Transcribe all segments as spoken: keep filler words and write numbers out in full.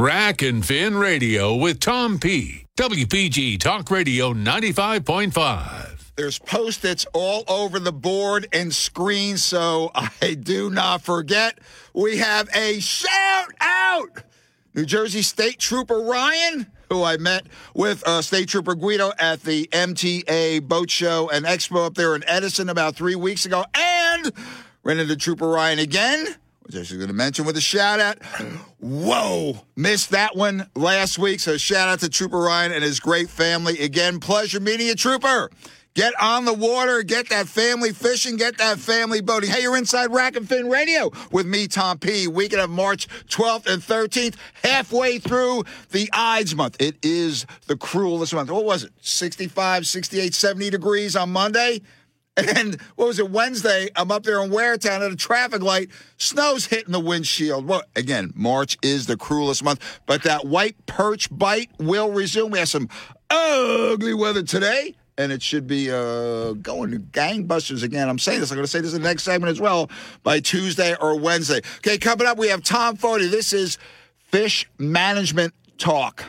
Rack and Fin Radio with Tom P. W P G Talk Radio ninety-five point five. There's Post-its all over the board and screen, so I do not forget. We have a shout-out! New Jersey State Trooper Ryan, who I met with uh, State Trooper Guido at the M T A Boat Show and Expo up there in Edison about three weeks ago, and ran into Trooper Ryan again, which I was going to mention with a shout-out. Whoa! Missed that one last week, so shout-out to Trooper Ryan and his great family. Again, pleasure meeting you, Trooper. Get on the water, get that family fishing, get that family boating. Hey, you're inside Rack and Fin Radio with me, Tom P. Weekend of March twelfth and thirteenth, halfway through the Ides month. It is the cruelest month. What was it? sixty-five, sixty-eight, seventy degrees on Monday? And what was it, Wednesday, I'm up there in Waretown at a traffic light. Snow's hitting the windshield. Well, again, March is the cruelest month, but that white perch bite will resume. We have some ugly weather today. And it should be uh, going to gangbusters again. I'm saying this. I'm going to say this in the next segment as well by Tuesday or Wednesday. Okay, coming up, we have Tom Foddy. This is Fish Management Talk.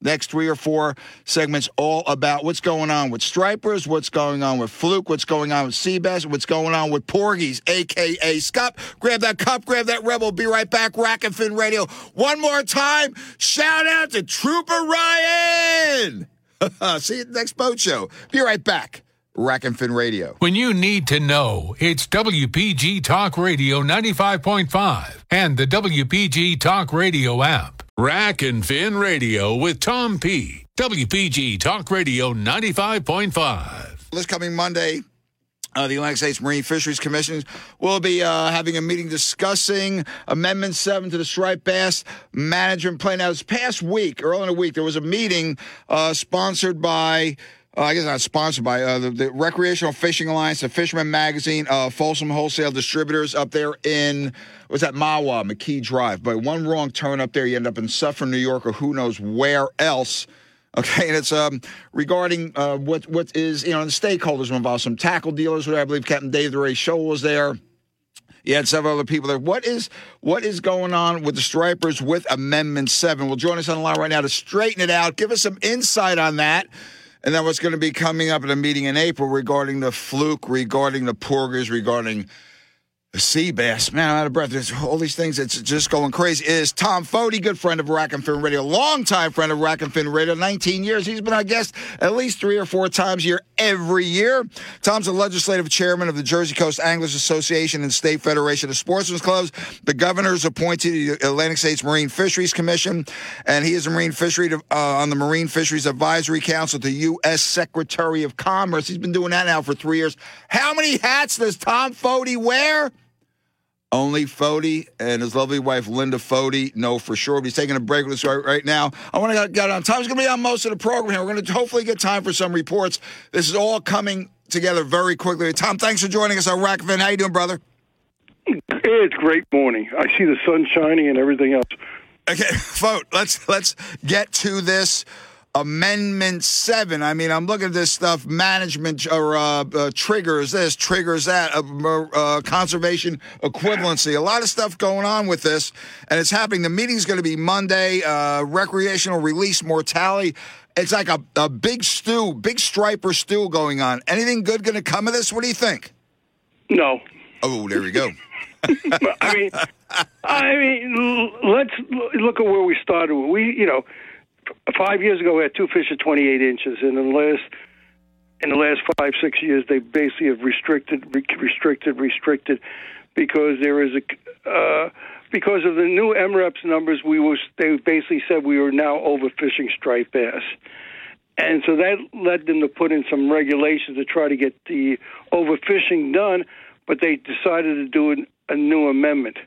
Next three or four segments all about what's going on with stripers, what's going on with fluke, what's going on with sea bass, what's going on with porgies, a k a. scup. Grab that cup, grab that rebel. Be right back. Rack and Fin Radio. One more time, shout out to Trooper Ryan. See you at the next boat show. Be right back. Rack and Fin Radio. When you need to know, it's W P G Talk Radio ninety-five point five and the W P G Talk Radio app. Rack and Fin Radio with Tom P. W P G Talk Radio ninety-five point five. This coming Monday, Uh, the Atlantic States Marine Fisheries Commission will be uh, having a meeting discussing Amendment seven to the Striped Bass Management Plan. Now, this past week, early in the week, there was a meeting uh, sponsored by, uh, I guess not sponsored by, uh, the, the Recreational Fishing Alliance, the Fisherman Magazine, uh, Folsom Wholesale Distributors up there in, what's that, Mawa, McKee Drive. But one wrong turn up there, you end up in Suffern, New York, or who knows where else. Okay, and it's um, regarding uh, what what is, you know, the stakeholders were involved, some tackle dealers, whatever. I believe Captain Dave the Ray Show was there. You had several other people there. What is what is going on with the stripers with Amendment seven? Well, join us on the line right now to straighten it out. Give us some insight on that. And then what's going to be coming up at a meeting in April regarding the fluke, regarding the porgers, regarding sea bass. Man, I'm out of breath. There's all these things that's just going crazy. It is Tom Foddy, good friend of Rack and Fin Radio, longtime friend of Rack and Fin Radio, nineteen years. He's been our guest at least three or four times a year, every year. Tom's the legislative chairman of the Jersey Coast Anglers Association and State Federation of Sportsmen's Clubs. The governor's appointed to the Atlantic States Marine Fisheries Commission, and he is a marine fishery uh, on the Marine Fisheries Advisory Council, the U S Secretary of Commerce. He's been doing that now for three years. How many hats does Tom Foddy wear? Only Fody and his lovely wife, Linda Fody, know for sure. He's taking a break with us right, right now. I want to get on. Tom's going to be on most of the program here. We're going to hopefully get time for some reports. This is all coming together very quickly. Tom, thanks for joining us on Rack and Fin. How you doing, brother? It's great morning. I see the sun shining and everything else. Okay, Fody, let's, let's get to this. Amendment seven. I mean, I'm looking at this stuff, management or uh, uh, triggers this, triggers that, uh, uh, conservation equivalency. A lot of stuff going on with this, and it's happening. The meeting's going to be Monday, uh, recreational release mortality. It's like a, a big stew, big striper stew going on. Anything good going to come of this? What do you think? No. Oh, there we go. I mean, I mean, let's look at where we started. We, you know, Five years ago, we had two fish at twenty-eight inches, and in the last in the last five six years, they basically have restricted, restricted, restricted, because there is a uh, because of the new M R E P S numbers. We was they basically said we were now overfishing striped bass, and so that led them to put in some regulations to try to get the overfishing done. But they decided to do an, a new amendment.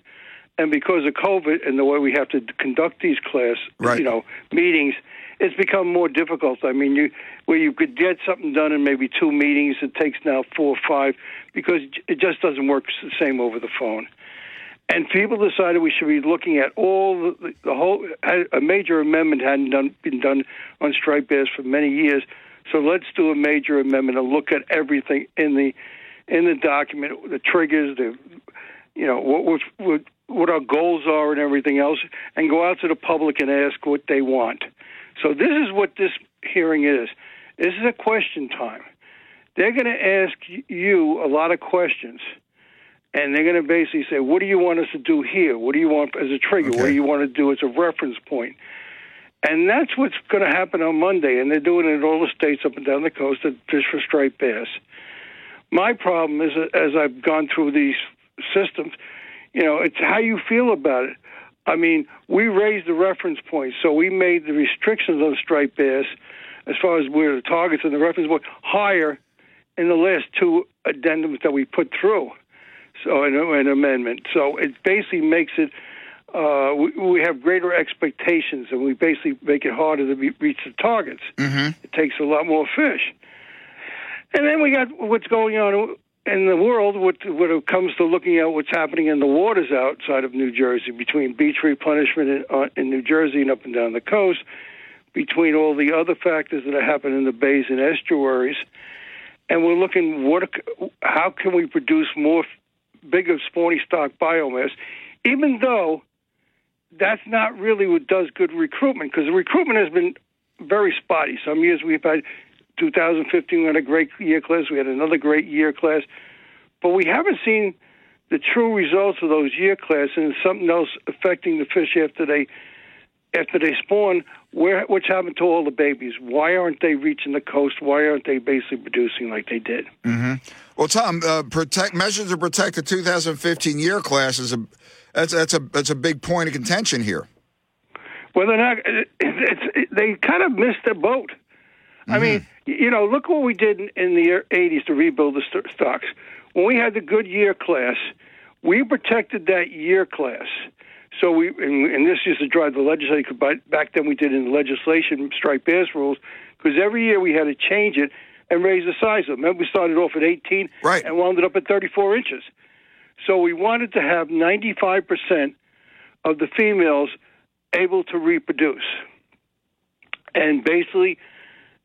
And because of COVID and the way we have to conduct these class, right. you know, meetings, it's become more difficult. I mean, you where you could get something done in maybe two meetings, it takes now four or five because it just doesn't work the same over the phone. And people decided we should be looking at all the, the whole. A major amendment hadn't done, been done on striped bass for many years, so let's do a major amendment and look at everything in the in the document, the triggers, the you know what was. what our goals are and everything else, and go out to the public and ask what they want. So this is what this hearing is. This is a question time. They're going to ask you a lot of questions, and they're going to basically say, what do you want us to do here? What do you want as a trigger? Okay. What do you want to do as a reference point? And that's what's going to happen on Monday, and they're doing it in all the states up and down the coast that fish for striped bass. My problem is, as I've gone through these systems, you know, it's how you feel about it. I mean, we raised the reference point, so we made the restrictions on striped bass as far as where the targets and the reference point higher in the last two addendums that we put through, so an, an amendment. So it basically makes it, uh, we, we have greater expectations, and we basically make it harder to be, reach the targets. Mm-hmm. It takes a lot more fish. And then we got what's going on in the world when it comes to looking at what's happening in the waters outside of New Jersey, between beach replenishment in, uh, in New Jersey and up and down the coast, between all the other factors that are happening in the bays and estuaries. And we're looking what how can we produce more bigger spawning stock biomass, even though that's not really what does good recruitment, because the recruitment has been very spotty. Some years we've had two thousand fifteen, we had a great year class. We had another great year class. But we haven't seen the true results of those year classes, and something else affecting the fish after they after they spawn. Where what's happened to all the babies? Why aren't they reaching the coast? Why aren't they basically producing like they did? Mm-hmm. Well, Tom, uh, protect measures to protect the two thousand fifteen year class is a that's that's a that's a big point of contention here. Well, they're not. It, it's, it, they kind of missed their boat. Mm-hmm. I mean, you know, look what we did in, in the eighties to rebuild the st- stocks. When we had the good year class, we protected that year class. So we, and, and this used to drive the legislature, but back then we did in the legislation, striped bass rules, because every year we had to change it and raise the size of them. Remember, we started off at eighteen right. and wound it up at thirty-four inches. So we wanted to have ninety-five percent of the females able to reproduce. And basically,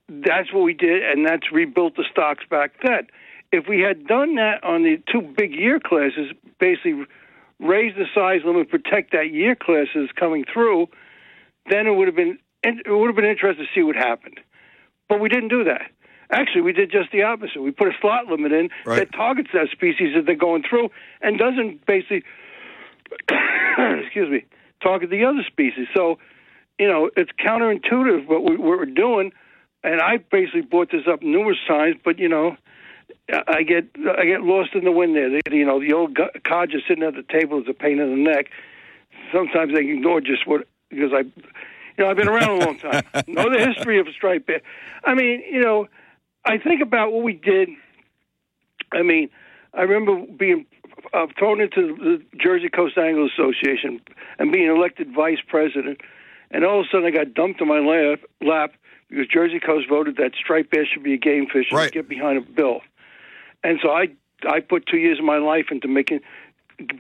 that's what we did, and that's rebuilt the stocks back then. If we had done that on the two big year classes, basically raise the size limit, protect that year classes coming through, then it would have been it would have been interesting to see what happened. But we didn't do that. Actually, we did just the opposite. We put a slot limit in right. that targets that species that they're going through and doesn't basically excuse me target the other species. So, you know, it's counterintuitive what we, what we're doing. And I basically brought this up numerous times, but, you know, I get I get lost in the wind there. They, you know, the old codger sitting at the table is a pain in the neck. Sometimes they ignore just what, because I, you know, I've been around a long time. Know the history of a striped bass. I mean, you know, I think about what we did. I mean, I remember being uh, thrown into the Jersey Coast Anglers Association and being elected vice president, and all of a sudden I got dumped in my lap, lap because Jersey Coast voted that striped bass should be a game fish and right. get behind a bill. And so I I put two years of my life into making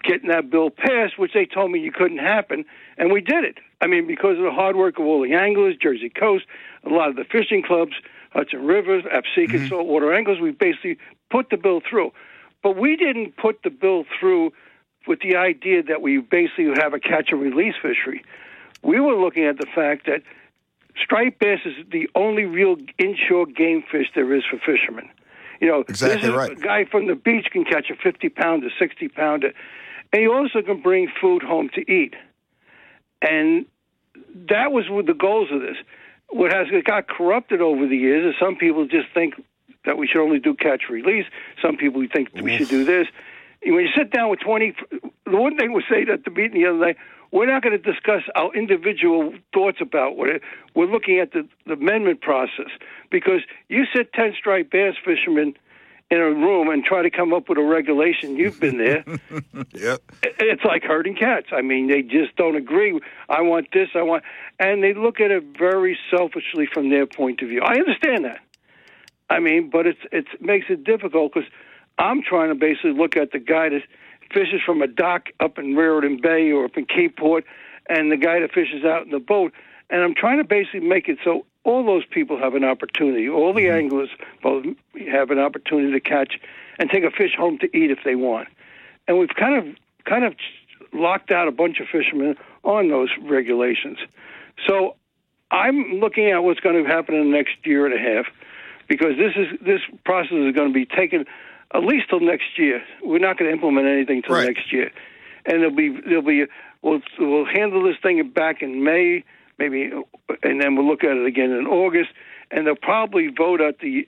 getting that bill passed, which they told me you couldn't happen, and we did it. I mean, because of the hard work of all the anglers, Jersey Coast, a lot of the fishing clubs, Hudson River, Apsika, mm-hmm. Saltwater Anglers, we basically put the bill through. But we didn't put the bill through with the idea that we basically have a catch and release fishery. We were looking at the fact that striped bass is the only real inshore game fish there is for fishermen. You know, exactly this is right. a guy from the beach can catch a fifty-pounder, sixty-pounder, and he also can bring food home to eat. And that was with the goals of this. What has got corrupted over the years is some people just think that we should only do catch-release. Some people think Oof. we should do this. When you sit down with twenty, the one thing was said at the meeting the other day, we're not going to discuss our individual thoughts about what it, we're looking at the, the amendment process, because you sit ten striped bass fishermen in a room and try to come up with a regulation. You've been there. Yep. It's like herding cats. I mean, they just don't agree. I want this, I want... And they look at it very selfishly from their point of view. I understand that. I mean, but it's, it's it makes it difficult because I'm trying to basically look at the guy that fishes from a dock up in Raritan Bay or up in Keyport, and the guy that fishes out in the boat. And I'm trying to basically make it so all those people have an opportunity. All the mm-hmm. anglers both have an opportunity to catch and take a fish home to eat if they want. And we've kind of kind of locked out a bunch of fishermen on those regulations. So I'm looking at what's going to happen in the next year and a half, because this is this process is going to be taken at least till next year. We're not going to implement anything till right. next year, and there'll be there'll be we'll we'll handle this thing back in May, maybe, and then we'll look at it again in August, and they'll probably vote at the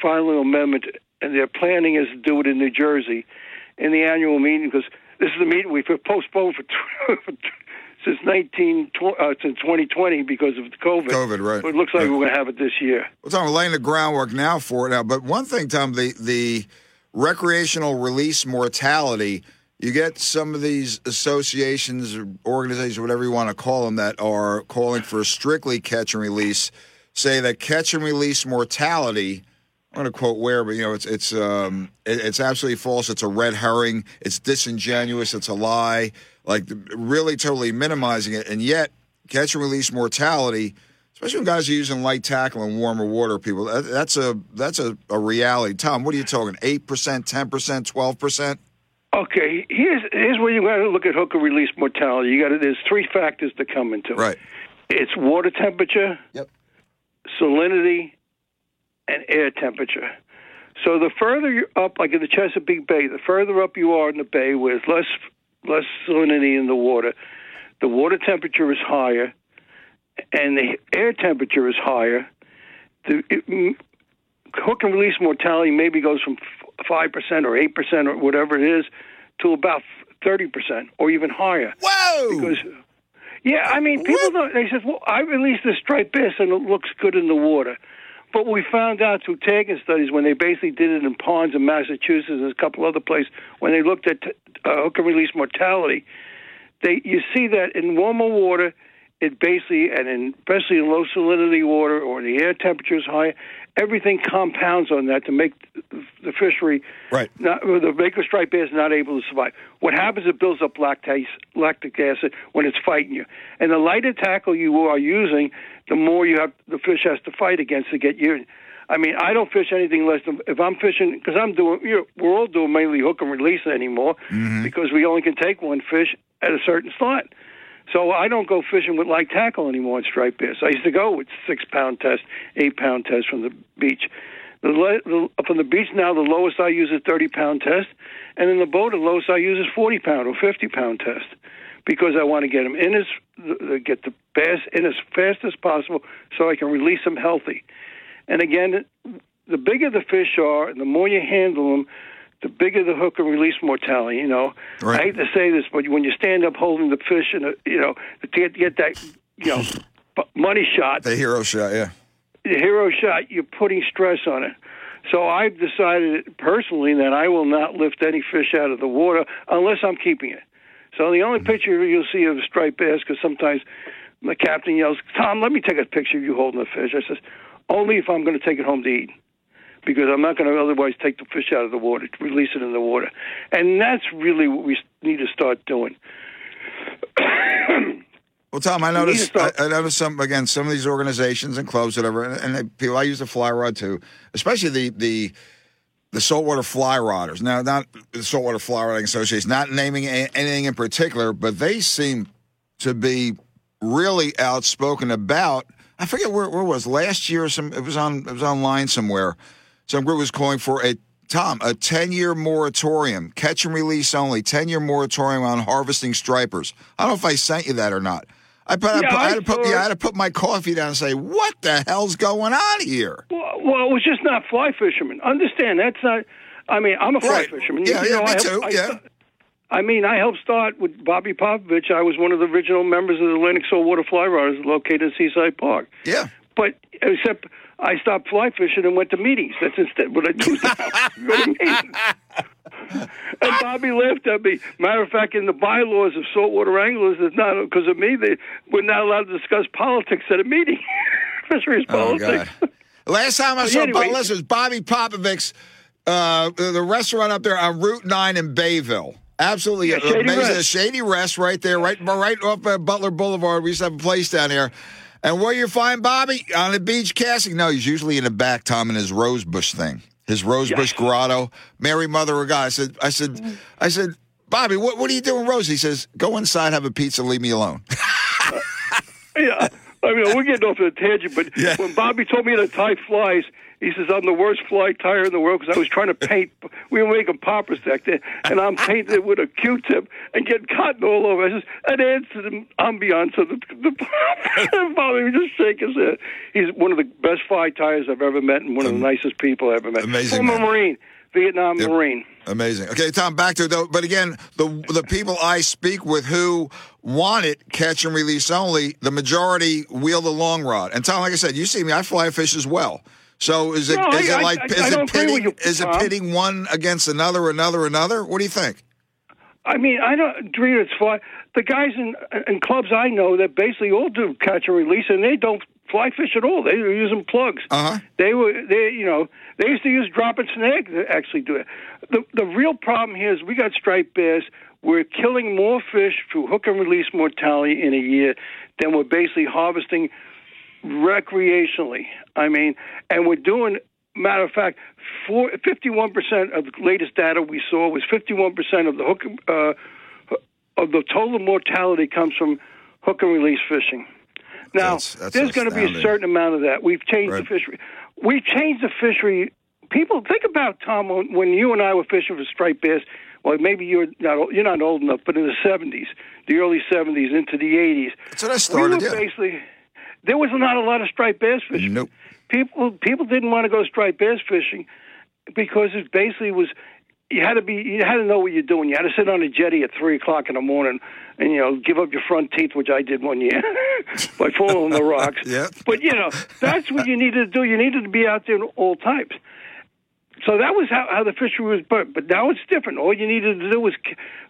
final amendment. And their planning is to do it in New Jersey in the annual meeting, because this is the meeting we've postponed for, for since nineteen uh, since twenty twenty because of the COVID. COVID, right? But it looks like yeah. we're going to have it this year. Well, Tom, we're laying the groundwork now for it now. But one thing, Tom, the the recreational release mortality. You get some of these associations or organizations, whatever you want to call them, that are calling for strictly catch and release. Say that catch and release mortality. I'm going to quote where, but, you know, it's it's um, it, it's absolutely false. It's a red herring. It's disingenuous. It's a lie. Like, really totally minimizing it. And yet, catch and release mortality, especially when guys are using light tackle and warmer water, people, that, that's a that's a, a reality. Tom, what are you talking, eight percent, ten percent, twelve percent? Okay, here's, here's where you got to look at hooker release mortality. You got to, there's three factors to come into it. Right. It's water temperature, yep. salinity, and air temperature. So the further you're up, like in the Chesapeake Bay, the further up you are in the bay where there's less less salinity in the water, the water temperature is higher, and the air temperature is higher. The it, hook and release mortality maybe goes from five percent or eight percent or whatever it is to about thirty percent or even higher. Whoa! Because, yeah, I mean, people don't, they said, well, I released this striped bass and it looks good in the water. But we found out through tagging studies when they basically did it in ponds in Massachusetts and a couple other places, when they looked at uh, hook and release mortality, they you see that in warmer water, it basically, and in, especially in low salinity water or the air temperature is high, everything compounds on that to make the fishery, right. not, the baker striped bass is not able to survive. What happens, it builds up lactase, lactic acid when it's fighting you. And the lighter tackle you are using, the more you have the fish has to fight against to get you. I mean, I don't fish anything less than if I'm fishing, because I'm doing, you know, we're all doing mainly hook and release anymore mm-hmm. because we only can take one fish at a certain slot. So I don't go fishing with light tackle anymore in striped bass. I used to go with six-pound test, eight-pound test from the beach. The, the, from the beach now, the lowest I use is thirty-pound test, and in the boat, the lowest I use is forty-pound or fifty-pound test, because I want to get them in as get the bass in as fast as possible, so I can release them healthy. And again, the bigger the fish are, and the more you handle them, the bigger the hook and release mortality, you know. Right. I hate to say this, but when you stand up holding the fish, and you know, to get, get that, you know, money shot. The hero shot, yeah. The hero shot, you're putting stress on it. So I've decided personally that I will not lift any fish out of the water unless I'm keeping it. So the only mm-hmm. picture you'll see of a striped bass, because sometimes the captain yells, Tom, let me take a picture of you holding the fish. I says, only if I'm going to take it home to eat. Because I'm not going to otherwise take the fish out of the water, release it in the water. And that's really what we need to start doing. Well, Tom, I noticed, I, I noticed some, again, some of these organizations and clubs, whatever, and, and they, people, I use the fly rod too, especially the, the the saltwater fly rodders. Now, not the Saltwater Fly Rodding Association, not naming a, anything in particular, but they seem to be really outspoken about, I forget where, where it was, last year, some it was on it was online somewhere. Some group was calling for a, Tom, a ten-year moratorium, catch and release only, ten-year moratorium on harvesting stripers. I don't know if I sent you that or not. I, put, yeah, I, I, I, had, to put, yeah, I had to put my coffee down and say, what the hell's going on here? Well, well, it was just not fly fishermen. Understand, that's not, I mean, I'm a fly right. fisherman. Yeah, you yeah, know, me I too, help, yeah. I, I mean, I helped start with Bobby Popovics. I was one of the original members of the Atlantic Saltwater Fly Rodders located in Seaside Park. Yeah. But except I stopped fly fishing and went to meetings. That's instead what I do now. And Bobby laughed at me. Matter of fact, in the bylaws of saltwater anglers, it's not because of me. They we're not allowed to discuss politics at a meeting. Fisheries oh, politics. God. Last time I but saw anyway, Bob, was Bobby Popovics, uh, the restaurant up there on Route nine in Bayville. Absolutely yeah, amazing. Shady Rest. Shady Rest right there, right, right off uh, Butler Boulevard. We used to have a place down there. And where you find Bobby? On the beach casting? No, he's usually in the back, Tom, in his rosebush thing, his rosebush yes. grotto. Mary Mother of God. I said, I said, I said, Bobby, what, what are you doing, Rose? He says, go inside, have a pizza, leave me alone. Yeah, I mean, we're getting off on a tangent, but yeah. When Bobby told me to tie flies, he says, I'm the worst fly tire in the world because I was trying to paint. We were making poppers back then, and I'm painting it with a Q-tip and getting cotton all over. I says, that adds to the ambiance of the, the Bobby would just shake his head. He's one of the best fly tires I've ever met and one of the um, nicest people I've ever met. Amazing. Former Marine. Vietnam yep. Marine. Amazing. Okay, Tom, back to the, but again, the the people I speak with who want it, catch and release only, the majority wheel the long rod. And Tom, like I said, you see me, I fly fish as well. So is it no, is I, it like I, is, I, I it pitting, you, is it pitting one against another, another, another? What do you think? I mean, I don't, Drew, it's fly. The guys in, in clubs I know that basically all do catch and release, and they don't fly fish at all. They were using plugs. Uh-huh. They were, they, you know, they used to use drop and snag to actually do it. The the real problem here is we got striped bass. We're killing more fish through hook and release mortality in a year than we're basically harvesting recreationally. I mean, and we're doing. Matter of fact, fifty-one percent of the latest data we saw was fifty-one percent of the hook uh, of the total mortality comes from hook and release fishing. Now, that's, that's there's going to be a certain amount of that. We've changed right. the fishery. We've changed the fishery. People, think about, Tom, when, when you and I were fishing for striped bass. Well, maybe you're not you're not old enough, but in the seventies, the early seventies into the eighties, that's what I started. We were yeah. basically there was not a lot of striped bass fishing. Nope. People people didn't want to go striped bass fishing because it basically was. You had to be. You had to know what you're doing. You had to sit on a jetty at three o'clock in the morning, and you know, give up your front teeth, which I did one year by falling on the rocks. Yep. But you know, that's what you needed to do. You needed to be out there in all types. So that was how, how the fishery was burnt. But now it's different. All you needed to do was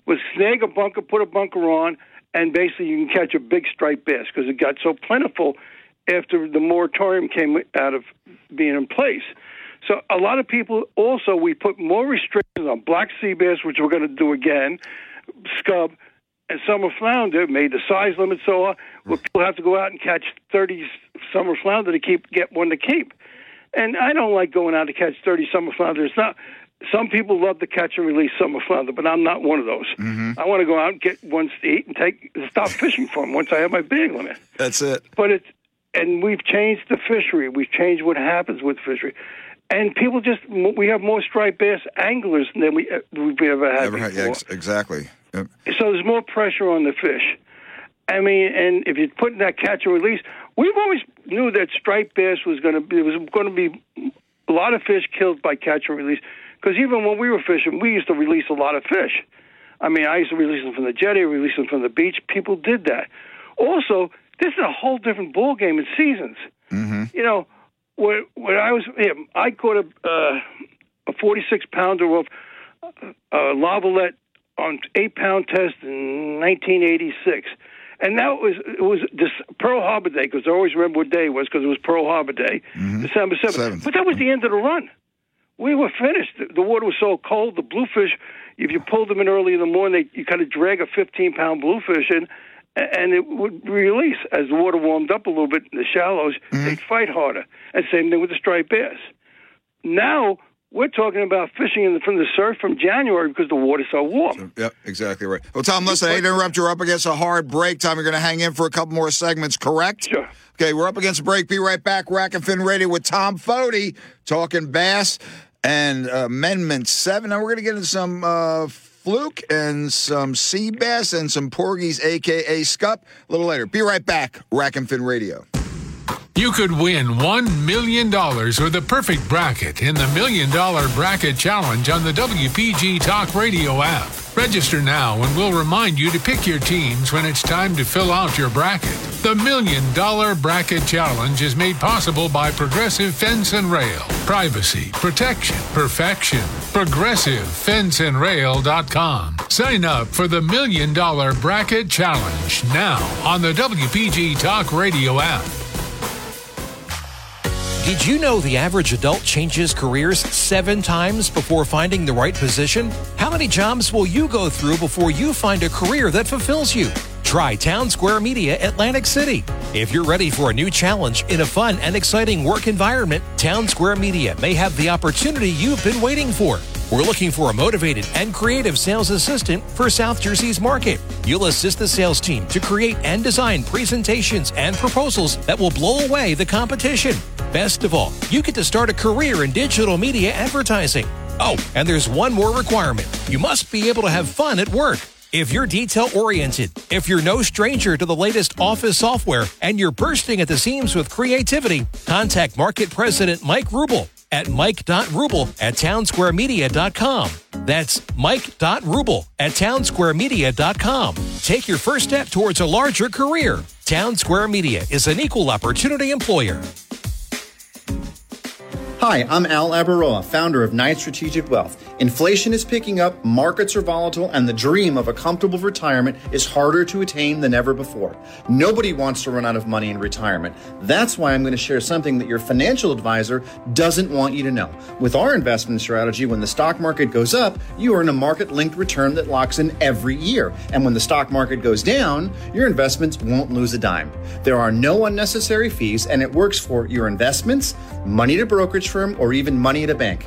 was snag a bunker, put a bunker on, and basically you can catch a big striped bass because it got so plentiful after the moratorium came out of being in place. So a lot of people also, we put more restrictions on black sea bass, which we're going to do again, scub, and summer flounder, made the size limit so on, where people have to go out and catch thirty summer flounder to keep get one to keep. And I don't like going out to catch thirty summer flounder. It's not, some people love to catch and release summer flounder, but I'm not one of those. Mm-hmm. I want to go out and get one to eat and take stop fishing for them once I have my bag limit. That's it. But it's, and we've changed the fishery. We've changed what happens with fishery. And people just, we have more striped bass anglers than we, we've ever had ever, before. Yeah, ex- exactly. Yep. So there's more pressure on the fish. I mean, and if you put in that catch and release, we've always knew that striped bass was going to be, there was going to be a lot of fish killed by catch and release. Because even when we were fishing, we used to release a lot of fish. I mean, I used to release them from the jetty, release them from the beach. People did that. Also, this is a whole different ball game in seasons. Mm-hmm. You know, When, when I was, yeah, I caught a, uh, a forty-six pounder of uh, lavalette on eight pound test in nineteen eighty-six. And that was, it was this Pearl Harbor Day, because I always remember what day it was, because it was Pearl Harbor Day, mm-hmm. December seventh. seventh. But that was the end of the run. We were finished. The, the water was so cold, the bluefish, if you pulled them in early in the morning, they, you kind of drag a fifteen pound bluefish in, and it would release. As the water warmed up a little bit in the shallows, mm-hmm. they'd fight harder. And same thing with the striped bass. Now, we're talking about fishing in the, from the surf from January because the water's so warm. So, yep, exactly right. Well, Tom, listen, I hate to interrupt. You're up against a hard break. Tom, you're going to hang in for a couple more segments, correct? Sure. Okay, we're up against a break. Be right back. Rack and Fin Radio with Tom Foddy talking bass and uh, Amendment seven. Now, we're going to get into some... Uh, fluke and some sea bass and some porgies, a k a. scup, a little later. Be right back, Rack and Fin Radio. You could win one million dollars with the perfect bracket in the Million Dollar Bracket Challenge on the W P G Talk Radio app. Register now and we'll remind you to pick your teams when it's time to fill out your bracket. The Million Dollar Bracket Challenge is made possible by Progressive Fence and Rail. Privacy, protection, perfection. Progressive Fence and Rail dot com. Sign up for the Million Dollar Bracket Challenge now on the W P G Talk Radio app. Did you know the average adult changes careers seven times before finding the right position? How many jobs will you go through before you find a career that fulfills you? Try Town Square Media Atlantic City. If you're ready for a new challenge in a fun and exciting work environment, Town Square Media may have the opportunity you've been waiting for. We're looking for a motivated and creative sales assistant for South Jersey's market. You'll assist the sales team to create and design presentations and proposals that will blow away the competition. Best of all, you get to start a career in digital media advertising. Oh, and there's one more requirement. You must be able to have fun at work. If you're detail-oriented, if you're no stranger to the latest office software, and you're bursting at the seams with creativity, contact Market President Mike Rubel at mike dot rubel at town square media dot com. That's mike dot rubel at town square media dot com. Take your first step towards a larger career. Town Square Media is an equal opportunity employer. Hi, I'm Al Abaroa, founder of Knight Strategic Wealth. Inflation is picking up, markets are volatile, and the dream of a comfortable retirement is harder to attain than ever before. Nobody wants to run out of money in retirement. That's why I'm going to share something that your financial advisor doesn't want you to know. With our investment strategy, when the stock market goes up, you earn a market-linked return that locks in every year. And when the stock market goes down, your investments won't lose a dime. There are no unnecessary fees, and it works for your investments, money to brokerage firm, or even money at a bank.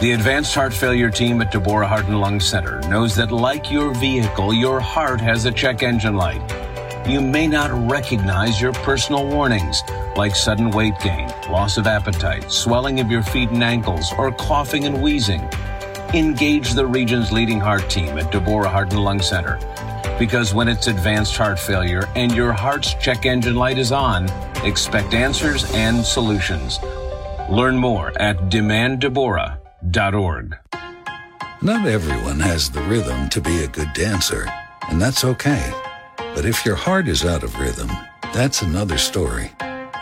The Advanced Heart Failure team at Deborah Heart and Lung Center knows that, like your vehicle, your heart has a check engine light. You may not recognize your personal warnings, like sudden weight gain, loss of appetite, swelling of your feet and ankles, or coughing and wheezing. Engage the region's leading heart team at Deborah Heart and Lung Center, because when it's advanced heart failure and your heart's check engine light is on, expect answers and solutions. Learn more at Demand Deborah. .org. Not everyone has the rhythm to be a good dancer, and that's okay. But if your heart is out of rhythm, that's another story,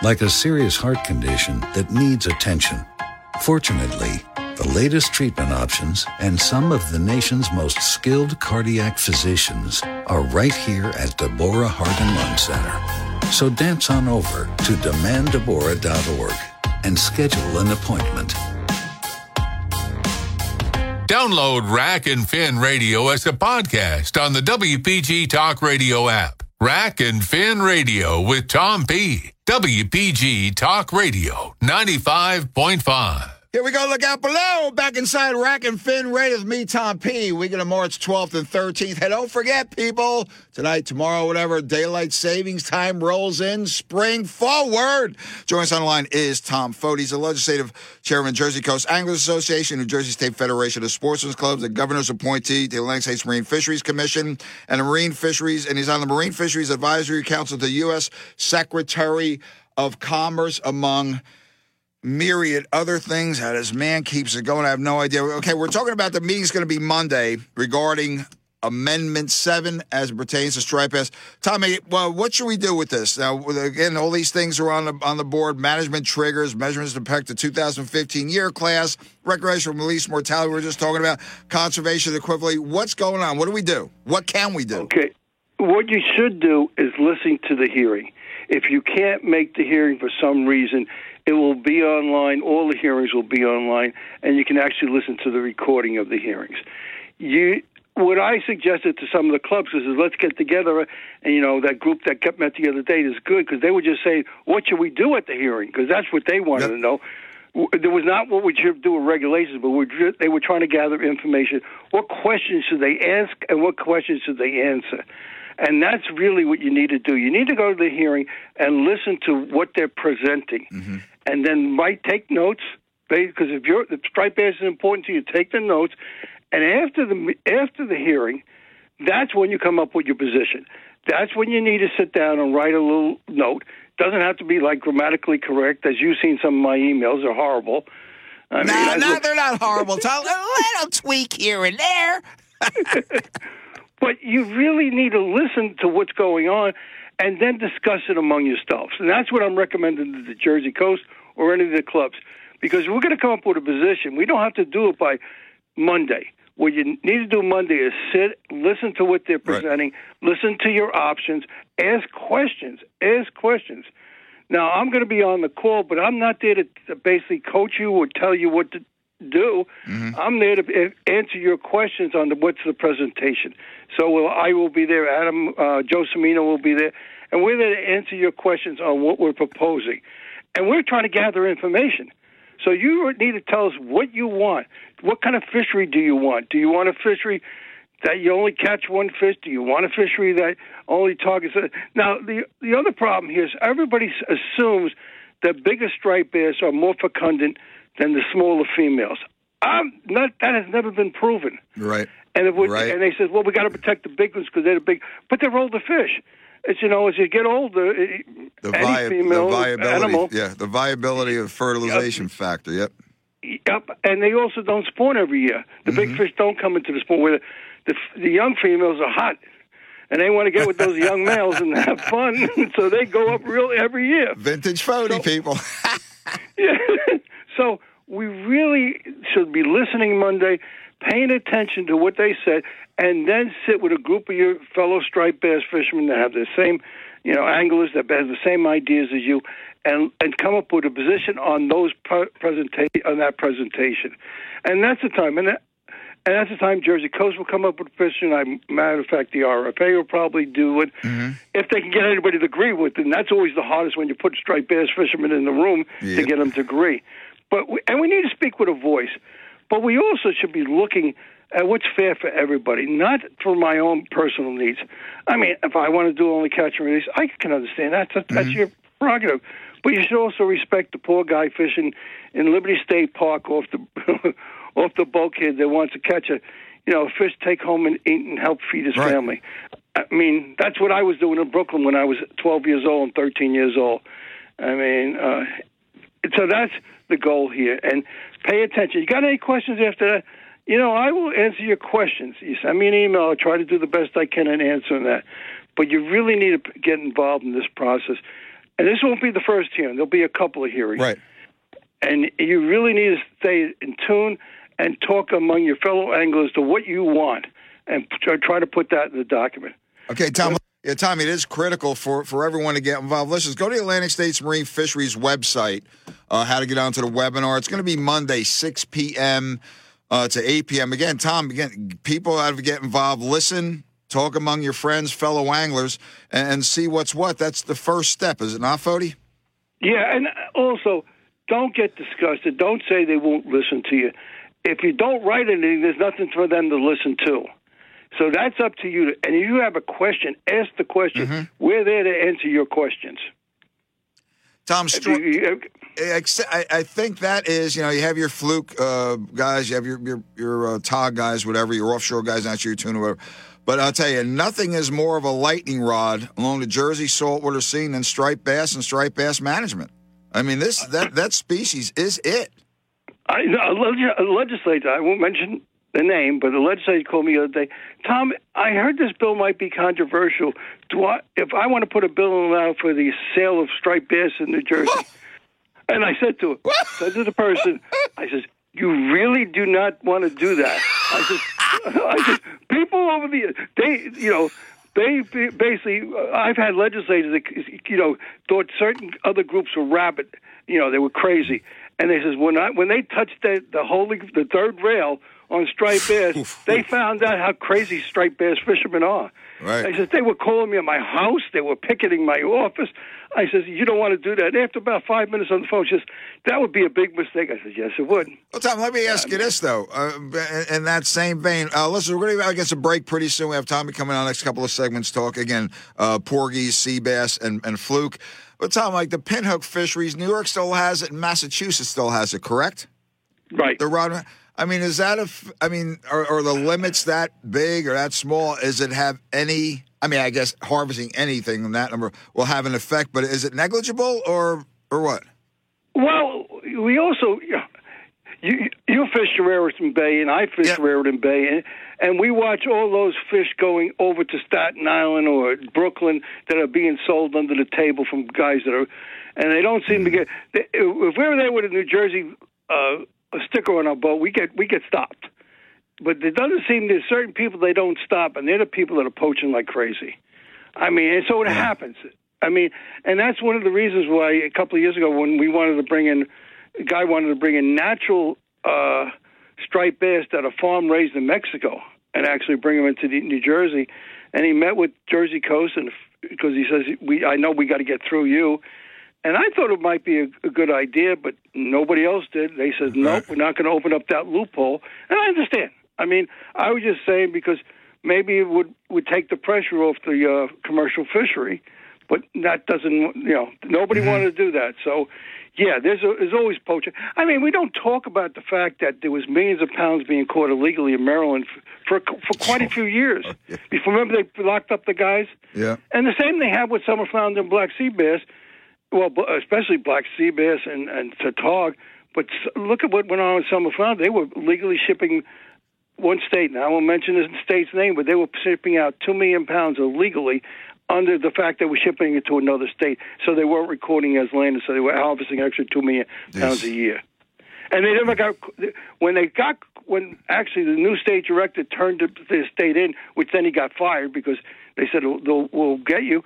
like a serious heart condition that needs attention. Fortunately, the latest treatment options and some of the nation's most skilled cardiac physicians are right here at Deborah Heart and Lung Center. So dance on over to demand deborah dot org and schedule an appointment. Download Rack and Fin Radio as a podcast on the W P G Talk Radio app. Rack and Fin Radio with Tom P. W P G Talk Radio ninety-five point five. Here we go. Look out below. Back inside Rack and Fin Radio with me, Tom P. Weekend of March twelfth and thirteenth. Hey, don't forget, people, tonight, tomorrow, whatever, daylight savings time rolls in, spring forward. Joining us on the line is Tom Foddy. He's the legislative chairman of Jersey Coast Anglers Association, New Jersey State Federation of Sportsmen's Clubs, the governor's appointee to the Atlantic States Marine Fisheries Commission, and the Marine Fisheries, and he's on the Marine Fisheries Advisory Council to the U S Secretary of Commerce, among myriad other things. How this man keeps it going, I have no idea. Okay, we're talking about the meeting's going to be Monday regarding Amendment seven as it pertains to striped bass. Tommy, well, what should we do with this? Now, again, all these things are on the, on the board. Management triggers, measurements to impact the two thousand fifteen year class, recreational release mortality we were just talking about, conservation equivalent. What's going on? What do we do? What can we do? Okay, what you should do is listen to the hearing. If you can't make the hearing for some reason, it will be online. All the hearings will be online, and you can actually listen to the recording of the hearings. You, what I suggested to some of the clubs is, is let's get together, and, you know, that group that kept met the other day is good, because they were just saying, what should we do at the hearing? Because that's what they wanted yep. to know. There was not what we should do with regulations, but we're, they were trying to gather information. What questions should they ask, and what questions should they answer? And that's really what you need to do. You need to go to the hearing and listen to what they're presenting. Mm-hmm. And then might take notes, because if you're, the striped bass is important to you, take the notes. And after the after the hearing, that's when you come up with your position. That's when you need to sit down and write a little note. Doesn't have to be, like, grammatically correct. As you've seen, some of my emails are horrible. I no, mean, no, look- they're not horrible. Tom, a little tweak here and there. But you really need to listen to what's going on and then discuss it among yourselves. And that's what I'm recommending to the Jersey Coast or any of the clubs, because we're going to come up with a position. We don't have to do it by Monday. What you need to do Monday is sit, listen to what they're presenting, right. Listen to your options, ask questions, ask questions. Now, I'm going to be on the call, but I'm not there to basically coach you or tell you what to do. Mm-hmm. I'm there to answer your questions on the, what's the presentation. So we'll, I will be there. Adam, uh, Joe Semino will be there. And we're there to answer your questions on what we're proposing. And we're trying to gather information. So you need to tell us what you want. What kind of fishery do you want? Do you want a fishery that you only catch one fish? Do you want a fishery that only targets? Now, the the other problem here is everybody assumes that bigger striped bass are more fecundant than the smaller females. I'm not. That has never been proven. Right. And it would, right. And they said, well, we got to protect the big ones because they're the big, but they're older fish. It's, you know, as you get older, the, any vi- female the viability, animal, yeah, the viability of fertilization yep. factor, yep. Yep, and they also don't spawn every year. The mm-hmm. big fish don't come into the spawn where the, the, the young females are hot, and they want to get with those young males and have fun, so they go up real every year. Vintage Fody so, people. yeah, so we really should be listening Monday, paying attention to what they said, and then sit with a group of your fellow striped bass fishermen that have the same, you know, anglers that have the same ideas as you, and and come up with a position on those pre- presentation on that presentation, and that's the time. And that, and that's the time Jersey Coast will come up with a position. I, matter of fact, the R F A will probably do it mm-hmm. if they can get anybody to agree with it. And that's always the hardest when you put striped bass fishermen in the room yep. to get them to agree. But we, and we need to speak with a voice. But we also should be looking at what's fair for everybody, not for my own personal needs. I mean, if I want to do only catch and release, I can understand that. That's, that's mm-hmm. your prerogative. But you should also respect the poor guy fishing in Liberty State Park off the off the bulkhead that wants to catch a, you know, a fish, take home and eat and help feed his right. family. I mean, that's what I was doing in Brooklyn when I was twelve years old and thirteen years old. I mean, uh, so that's the goal here. And pay attention. You got any questions after that? You know, I will answer your questions. You send me an email. I'll try to do the best I can in answering that. But you really need to get involved in this process. And this won't be the first hearing. There'll be a couple of hearings. Right. And you really need to stay in tune and talk among your fellow anglers to what you want and try to put that in the document. Okay, Tom. Yeah, Tom, it is critical for, for everyone to get involved. Listen, go to the Atlantic States Marine Fisheries website, uh, how to get onto the webinar. It's going to be Monday, six p.m. Uh, to eight p.m. Again, Tom, again, people have to get involved. Listen, talk among your friends, fellow anglers, and, and see what's what. That's the first step, is it not, Fody? Yeah, and also, don't get disgusted. Don't say they won't listen to you. If you don't write anything, there's nothing for them to listen to. So that's up to you. And if you have a question, ask the question. Mm-hmm. We're there to answer your questions. Tom, Stru- I think that is, you know, you have your fluke uh, guys, you have your your, your uh, tog guys, whatever, your offshore guys, not your tuna, whatever. But I'll tell you, nothing is more of a lightning rod along the Jersey saltwater scene than striped bass and striped bass management. I mean, this that, that species is it. I, a, leg- a legislator, I won't mention the name, but the legislator called me the other day. Tom, I heard this bill might be controversial. Do I, if I want to put a bill in now for the sale of striped bass in New Jersey, and I said to him, said to the person, I says, you really do not want to do that. I says, I says, people over the years, they, you know, they basically, I've had legislators that, you know, thought certain other groups were rabid, you know, they were crazy, and they says when I when they touched the the holy the third rail on striped bass, they found out how crazy striped bass fishermen are. Right. I said, they were calling me at my house. They were picketing my office. I said, you don't want to do that. And after about five minutes on the phone, she says, that would be a big mistake. I said, yes, it would. Well, Tom, let me ask um, you this, though, uh, in that same vein. Uh, listen, we're going to get some break pretty soon. We have Tommy coming on next couple of segments, talk again, uh, porgies, sea bass, and, and fluke. But, Tom, like the pinhook fisheries, New York still has it and Massachusetts still has it, correct? Right. The rod. I mean, is that a? I mean, are, are the limits that big or that small? Is it have any? I mean, I guess harvesting anything in that number will have an effect, but is it negligible or or what? Well, we also you you fish Raritan Bay and I fish yep. Raritan Bay, and and we watch all those fish going over to Staten Island or Brooklyn that are being sold under the table from guys that are, and they don't seem to get. If we were there with a New Jersey. Uh, A sticker on our boat, we get we get stopped. but it doesn't seem there's certain people they don't stop, and they're the people that are poaching like crazy. I mean, and so it yeah. happens. I mean, and that's one of the reasons why a couple of years ago when we wanted to bring in, a guy wanted to bring in natural uh, striped bass that are farm raised in Mexico and actually bring them into the, New Jersey, and he met with Jersey Coast, and because he says, we, I know we got to get through you. And I thought it might be a, a good idea, but nobody else did. They said, nope, we're not going to open up that loophole. And I understand. I mean, I was just saying because maybe it would, would take the pressure off the uh, commercial fishery, but that doesn't, you know, nobody mm-hmm. wanted to do that. So, yeah, there's, a, there's always poaching. I mean, we don't talk about the fact that there was millions of pounds being caught illegally in Maryland for for, for quite a few years. Yeah. Remember they locked up the guys? Yeah. And the same they have with summer flounder and black sea bass. Well, especially black sea bass and, and tautog. But look at what went on with summer flounder. They were legally shipping one state, now I won't mention the state's name, but they were shipping out two million pounds illegally under the fact that we're shipping it to another state. So they weren't recording as land, so they were harvesting extra two million pounds yes. a year. And they never got, when they got, when actually the new state director turned the state in, which then he got fired because they said, we'll, we'll get you.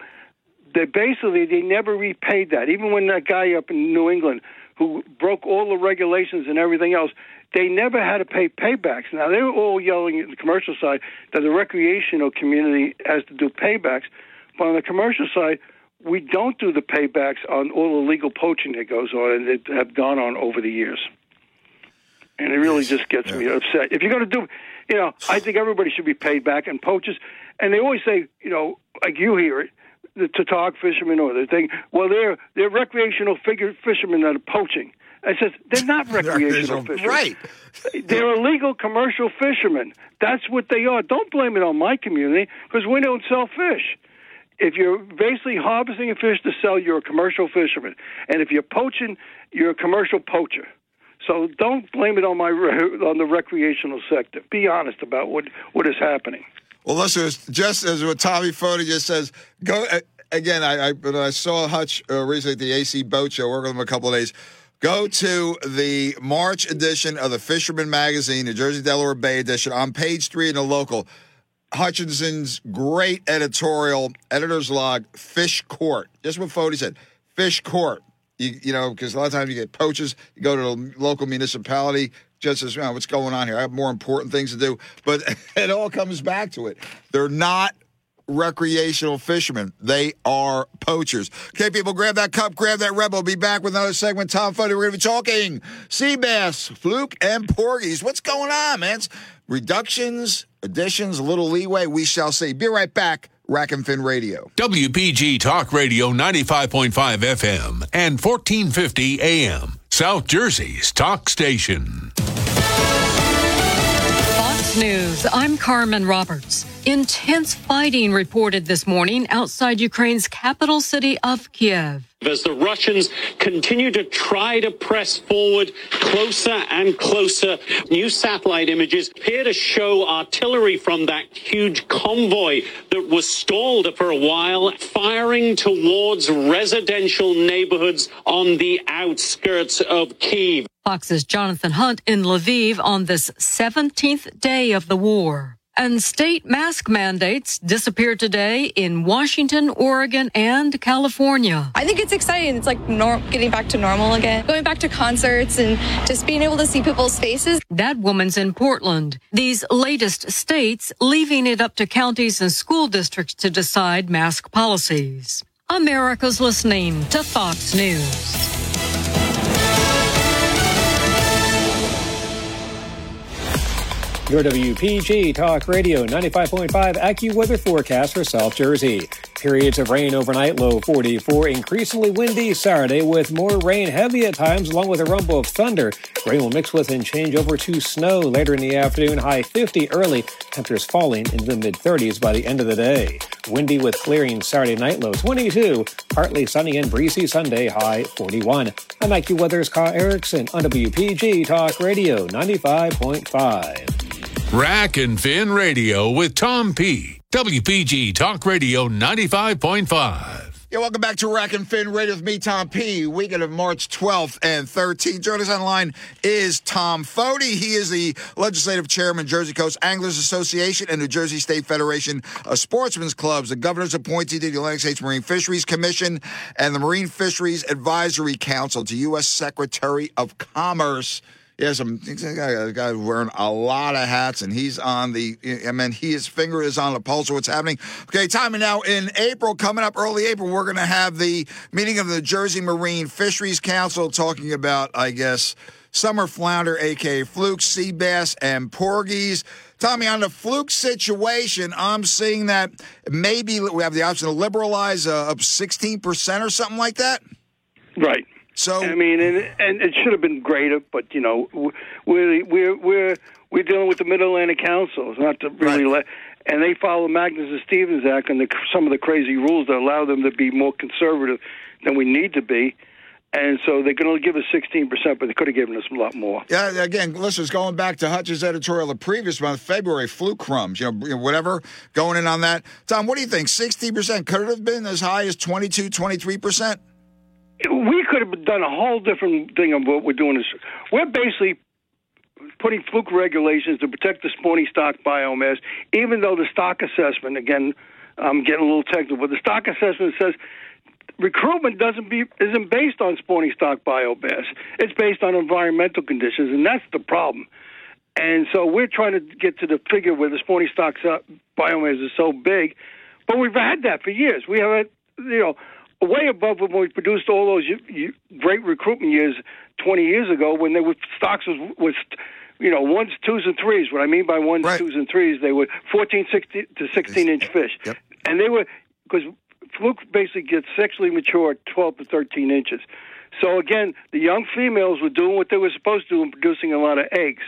They basically, they never repaid that. Even when that guy up in New England who broke all the regulations and everything else, they never had to pay paybacks. Now, they were all yelling at the commercial side that the recreational community has to do paybacks. But on the commercial side, we don't do the paybacks on all the illegal poaching that goes on and that have gone on over the years. And it really just gets yeah. me upset. If you're going to do, you know, I think everybody should be paid back, and poachers, and they always say, you know, like you hear it, the tautog fishermen or the thing, well, they're they're recreational figure fishermen that are poaching. I says they're not recreational they're fishermen. Right. They're illegal commercial fishermen. That's what they are. Don't blame it on my community because we don't sell fish. If you're basically harvesting a fish to sell, you're a commercial fisherman. And if you're poaching, you're a commercial poacher. So don't blame it on my on the recreational sector. Be honest about what, what is happening. Well, listen, just as what Tommy Foddy just says, go again, I, I, I saw Hutch uh, recently at the A C Boat Show, working with him a couple of days. Go to the March edition of the Fisherman Magazine, the Jersey Delaware Bay edition, on page three in the local. Hutchinson's great editorial, editor's log, Fish Court. Just what Foddy said, Fish Court. You, you know, because a lot of times you get poachers, you go to the local municipality, just as, you know, what's going on here? I have more important things to do. But it all comes back to it. They're not recreational fishermen. They are poachers. Okay, people, grab that cup, grab that rebel. We'll be back with another segment. Tom Foddy, we're going to be talking sea bass, fluke, and porgies. What's going on, man? It's reductions, additions, a little leeway. We shall see. Be right back. Rack and Fin Radio. W P G Talk Radio ninety-five point five F M and fourteen fifty A M. South Jersey's talk station. Fox News, I'm Carmen Roberts. Intense fighting reported this morning outside Ukraine's capital city of Kiev. As the Russians continue to try to press forward closer and closer, new satellite images appear to show artillery from that huge convoy that was stalled for a while, firing towards residential neighborhoods on the outskirts of Kyiv. Fox's Jonathan Hunt in Lviv on this seventeenth day of the war. And state mask mandates disappear today in Washington, Oregon, and California. I think it's exciting. It's like nor- getting back to normal again, going back to concerts and just being able to see people's faces. That woman's in Portland. These latest states leaving it up to counties and school districts to decide mask policies. America's listening to Fox News. Your W P G Talk Radio ninety-five point five AccuWeather forecast for South Jersey. Periods of rain overnight, low forty-four, increasingly windy Saturday with more rain heavy at times along with a rumble of thunder. Rain will mix with and change over to snow later in the afternoon, high fifty early, temperatures falling into the mid-thirties by the end of the day. Windy with clearing Saturday night, low twenty-two, partly sunny and breezy Sunday, high forty-one. I'm AccuWeather's Carl Erickson on W P G Talk Radio ninety-five point five. Rack and Fin Radio with Tom P. W P G Talk Radio ninety-five point five. Yeah, welcome back to Rack and Fin Radio with me, Tom P. Weekend of March twelfth and thirteenth. Joining us online is Tom Foddy. He is the Legislative Chairman, Jersey Coast Anglers Association and New Jersey State Federation of Sportsmen's Clubs, the Governor's appointee to the Atlantic States Marine Fisheries Commission and the Marine Fisheries Advisory Council to U S. Secretary of Commerce. Yeah, some guy, guy wearing a lot of hats, and he's on the, I mean, he, his finger is on the pulse of what's happening. Okay, time now in April, coming up early April, we're going to have the meeting of the Jersey Marine Fisheries Council talking about, I guess, summer flounder, a k a flukes, sea bass, and porgies. Tommy, on the fluke situation, I'm seeing that maybe we have the option to liberalize uh, up sixteen percent or something like that. Right. So I mean, and, and it should have been greater, but you know, we're we're we're we're dealing with the Mid Atlantic Council. It's not to really right. let, and they follow Magnus and Stevens Act and the, some of the crazy rules that allow them to be more conservative than we need to be. And so they can only give us sixteen percent, but they could have given us a lot more. Yeah, again, listeners, going back to Hutch's editorial the previous month, February, fluke crumbs, you know, whatever, going in on that. Tom, what do you think? sixty percent, could it have been as high as twenty-two, twenty-three percent? We could have done a whole different thing of what we're doing. Is we're basically putting fluke regulations to protect the spawning stock biomass, even though the stock assessment, again, I'm getting a little technical, but the stock assessment says recruitment doesn't be isn't based on spawning stock biomass. It's based on environmental conditions, and that's the problem. And so we're trying to get to the figure where the spawning stock biomass is so big, but we've had that for years. We have it, you know, way above when we produced all those you, you, great recruitment years twenty years ago when they were stocks was, was you know ones, twos, and threes. What I mean by ones, right. twos, and threes, they were fourteen, sixteen to sixteen inch fish, yep. and they were because fluke basically gets sexually mature at twelve to thirteen inches. So again, the young females were doing what they were supposed to do and producing a lot of eggs.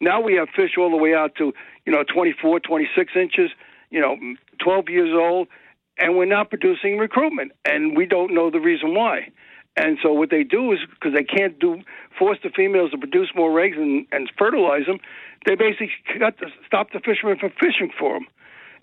Now we have fish all the way out to you know twenty-four, twenty-six inches, you know twelve years old. And we're not producing recruitment, and we don't know the reason why. And so what they do is, because they can't do force the females to produce more eggs and, and fertilize them, they basically got to stop the fishermen from fishing for them.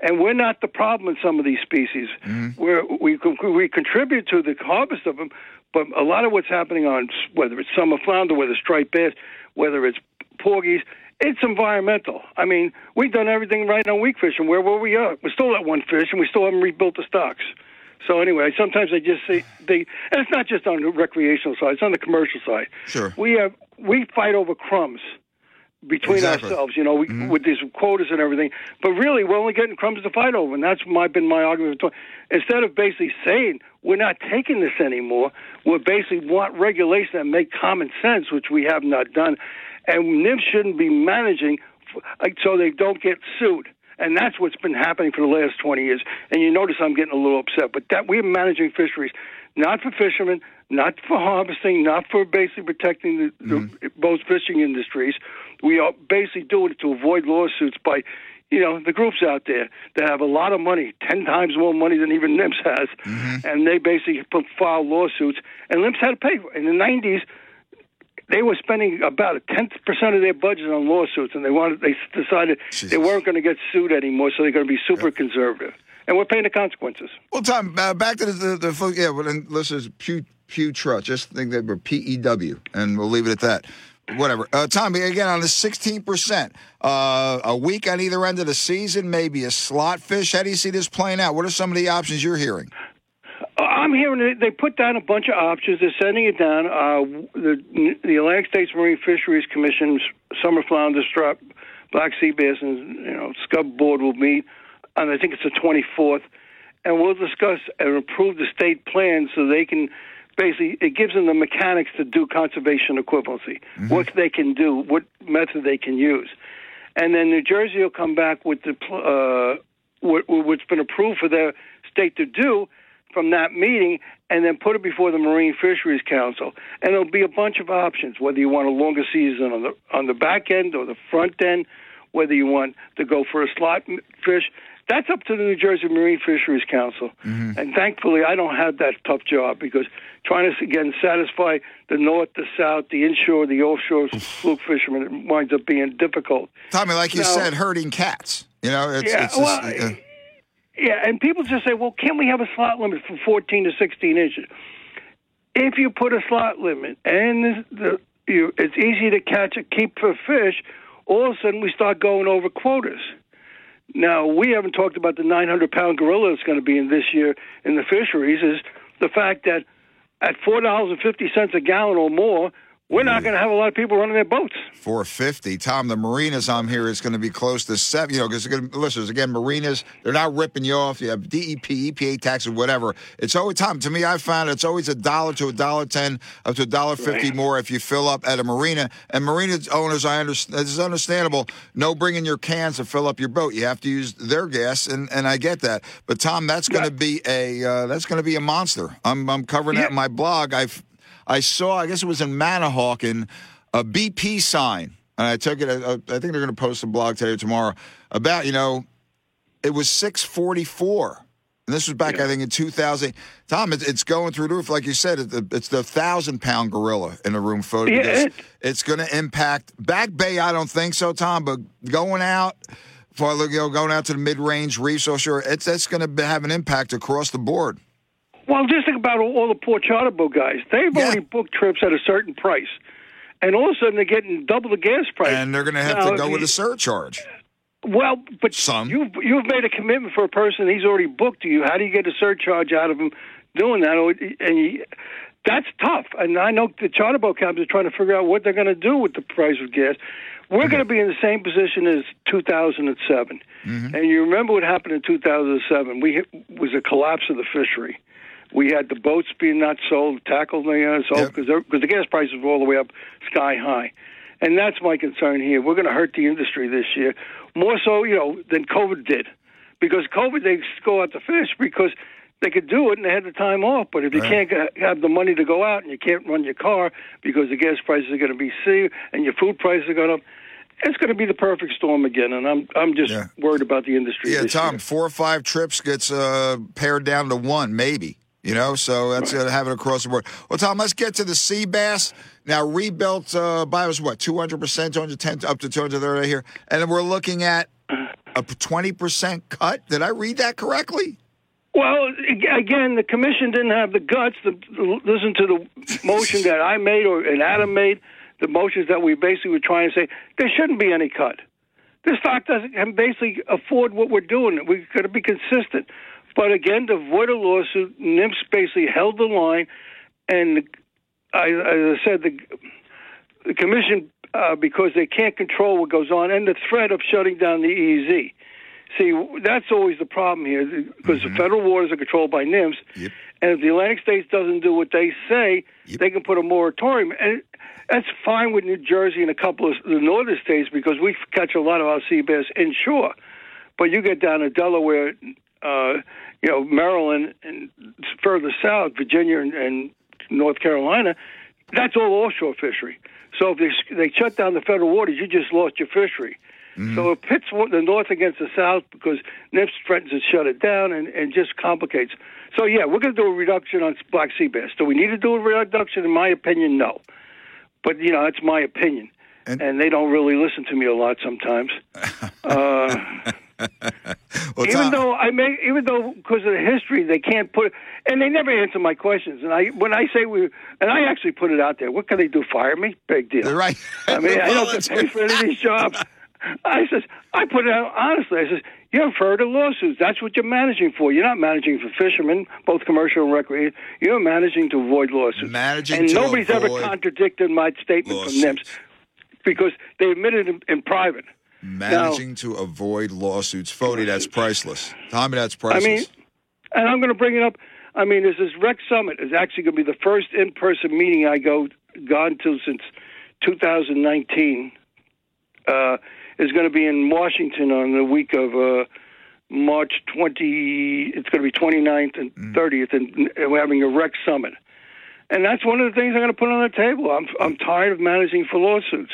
And we're not the problem in some of these species. Mm-hmm. We're, we we contribute to the harvest of them, but a lot of what's happening on, whether it's summer flounder, whether it's striped bass, whether it's porgies, it's environmental. I mean, we've done everything right on weak fish, and where were we at? We're still at one fish, and we still haven't rebuilt the stocks. So anyway, sometimes I just say they, and it's not just on the recreational side; it's on the commercial side. Sure, we have we fight over crumbs between exactly. ourselves, you know, we, mm-hmm. with these quotas and everything. But really, we're only getting crumbs to fight over, and that's my been my argument. Instead of basically saying we're not taking this anymore, we basically want regulations that make common sense, which we have not done. And N I M shouldn't be managing so they don't get sued. And that's what's been happening for the last twenty years. And you notice I'm getting a little upset. But that we're managing fisheries, not for fishermen, not for harvesting, not for basically protecting the, mm-hmm. the, both fishing industries. We are basically doing it to avoid lawsuits by, you know, the groups out there that have a lot of money, ten times more money than even N I M S has. Mm-hmm. And they basically file lawsuits. And N I M S had to pay for it. In the nineties, they were spending about a tenth percent of their budget on lawsuits, and they wanted. They decided Jesus. They weren't going to get sued anymore, so they're going to be super yep. conservative, and we're paying the consequences. Well, Tom, uh, back to the the, the yeah. Well, and this is Pew Pew Truck. Just think they were P E W, and we'll leave it at that. Whatever, uh, Tommy. Again, on the sixteen percent, uh, a week on either end of the season, maybe a slot fish. How do you see this playing out? What are some of the options you're hearing? I'm hearing they put down a bunch of options. They're sending it down. Uh, the, the Atlantic States Marine Fisheries Commission, summer flounder, striped, black sea bass, and you know, scub board will meet, and I think it's the twenty-fourth, and we'll discuss and approve the state plan so they can basically, it gives them the mechanics to do conservation equivalency, mm-hmm. what they can do, what method they can use. And then New Jersey will come back with the uh, what, what's been approved for their state to do, from that meeting, and then put it before the Marine Fisheries Council. And there'll be a bunch of options, whether you want a longer season on the on the back end or the front end, whether you want to go for a slot fish. That's up to the New Jersey Marine Fisheries Council. Mm-hmm. And thankfully, I don't have that tough job, because trying to, again, satisfy the north, the south, the inshore, the offshore fluke fishermen, it winds up being difficult. Tommy, like now, you said, herding cats. You know, it's, yeah, it's just... Well, uh, Yeah, and people just say, well, can't we have a slot limit from fourteen to sixteen inches? If you put a slot limit and the, you, it's easy to catch a keep for fish, all of a sudden we start going over quotas. Now, we haven't talked about the nine hundred pound gorilla that's going to be in this year in the fisheries, is the fact that at four dollars and fifty cents a gallon or more, we're not going to have a lot of people running their boats. four fifty. Tom, the marinas I'm here is going to be close to seven. You know, because listeners, again, marinas, they're not ripping you off. You have D E P, E P A taxes, whatever. It's always, Tom, to me, I found it's always a dollar to a dollar ten, up to a dollar fifty more if you fill up at a marina. And marina owners, I understand, this is understandable. No bringing your cans to fill up your boat. You have to use their gas, and, and I get that. But Tom, that's going to be a uh, that's going to be a monster. I'm I'm covering yeah. that in my blog. I've. I saw, I guess it was in Manahawkin, a B P sign, and I took it, I, I think they're going to post a blog today or tomorrow, about, you know, it was six forty-four, and this was back, yeah. I think, in two thousand. Tom, it's, it's going through the roof. Like you said, it's the, it's the one thousand pound gorilla in the room photo. Yeah, it, it's going to impact Back Bay, I don't think so, Tom, but going out, for, you know, going out to the mid-range reefs, oh, sure, it's, that's going to have an impact across the board. Well, just think about all the poor charter boat guys. They've yeah. already booked trips at a certain price, and all of a sudden they're getting double the gas price. And they're going to have now, to go with a surcharge. Well, but Some. you've, you've made a commitment for a person. He's already booked to you. How do you get a surcharge out of him doing that? And you, that's tough. And I know the charter boat companies are trying to figure out what they're going to do with the price of gas. We're mm-hmm. going to be in the same position as two thousand seven. Mm-hmm. And you remember what happened in two thousand seven. We hit, was a collapse of the fishery. We had the boats being not sold, tackle being not sold, because yep. the gas prices were all the way up sky high. And that's my concern here. We're going to hurt the industry this year, more so, you know, than COVID did. Because COVID, they go out to fish because they could do it and they had the time off. But if you right. can't have the money to go out and you can't run your car because the gas prices are going to be sea and your food prices are going up, it's going to be the perfect storm again, and I'm I'm just yeah. worried about the industry. Yeah, Tom, year. four or five trips gets uh, pared down to one, maybe. You know, so that's going to have it across the board. Well, Tom, let's get to the sea bass. Now, rebuilt uh, by, was what, two hundred percent, two hundred ten, up to two hundred thirty right here. And then we're looking at a twenty percent cut. Did I read that correctly? Well, again, the commission didn't have the guts to listen to the motion that I made or and Adam made, the motions that we basically were trying to say, there shouldn't be any cut. This stock doesn't can basically afford what we're doing. We've got to be consistent. But again, to avoid a lawsuit, NIMS basically held the line, and I, as I said, the, the commission, uh, because they can't control what goes on, and the threat of shutting down the E E Z. See, that's always the problem here, because mm-hmm. the federal waters are controlled by NIMS, yep. and if the Atlantic States doesn't do what they say, yep. they can put a moratorium. And that's fine with New Jersey and a couple of the northern states, because we catch a lot of our sea bass inshore. But you get down to Delaware, Uh, you know, Maryland and further south, Virginia and, and North Carolina, that's all offshore fishery. So if they, they shut down the federal waters, you just lost your fishery. Mm-hmm. So it pits the north against the south because NIMS threatens to shut it down and, and just complicates. So, yeah, we're going to do a reduction on black sea bass. Do we need to do a reduction? In my opinion, no. But, you know, that's my opinion. And, and they don't really listen to me a lot sometimes. Uh well, even though I may, even though because of the history, they can't put, and they never answer my questions. And I, when I say we, and I actually put it out there, what can they do? Fire me? Big deal. They're right. I mean, I don't have to pay for any of these jobs. I says, I put it out honestly. I says, you're referred to lawsuits. That's what you're managing for. You're not managing for fishermen, both commercial and recreational. You're managing to avoid lawsuits. Managing and to nobody's avoid ever contradicted my statement lawsuits. From NIMS because they admitted in, in private. Managing now, to avoid lawsuits. Fody, that's priceless. Tommy, that's priceless. I mean, and I'm going to bring it up. I mean, this is Rec Summit is actually going to be the first in-person meeting I go gone to since two thousand nineteen. Uh, is going to be in Washington on the week of uh, March twentieth. It's going to be twenty-ninth and mm-hmm. thirtieth, and we're having a Rec Summit. And that's one of the things I'm going to put on the table. I'm I'm tired of managing for lawsuits.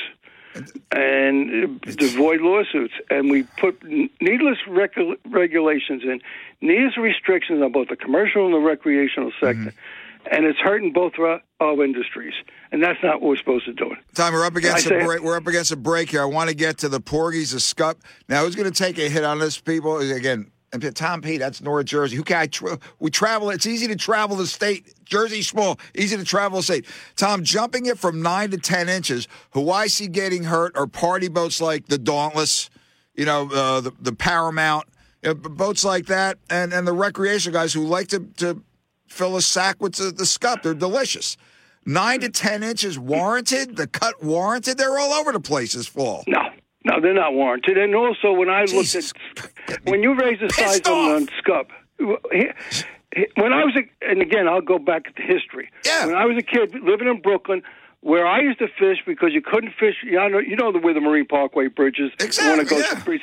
And avoid lawsuits. And we put needless rec- regulations in, needless restrictions on both the commercial and the recreational sector. Mm-hmm. And it's hurting both our, our industries. And that's not what we're supposed to do. Tom, we're up against a break. We're up against a break here. I want to get to the porgies, the scup. Now, who's going to take a hit on this, people? Again, And Tom P., that's North Jersey. Who can I tra- we travel? It's easy to travel the state. Jersey's small, easy to travel the state. Tom, jumping it from nine to ten inches, who I see getting hurt are party boats like the Dauntless, you know, uh, the, the Paramount, you know, boats like that, and, and the recreational guys who like to, to fill a sack with the, the scup. They're delicious. Nine to ten inches warranted, the cut warranted. They're all over the place this fall. No. No, they're not warranted. And also, when I Jesus looked at... When you raise the size on scup... When I was... A, and again, I'll go back to history. Yeah. When I was a kid living in Brooklyn, where I used to fish because you couldn't fish... You know, you know where the Marine Parkway bridge is. Exactly, you want to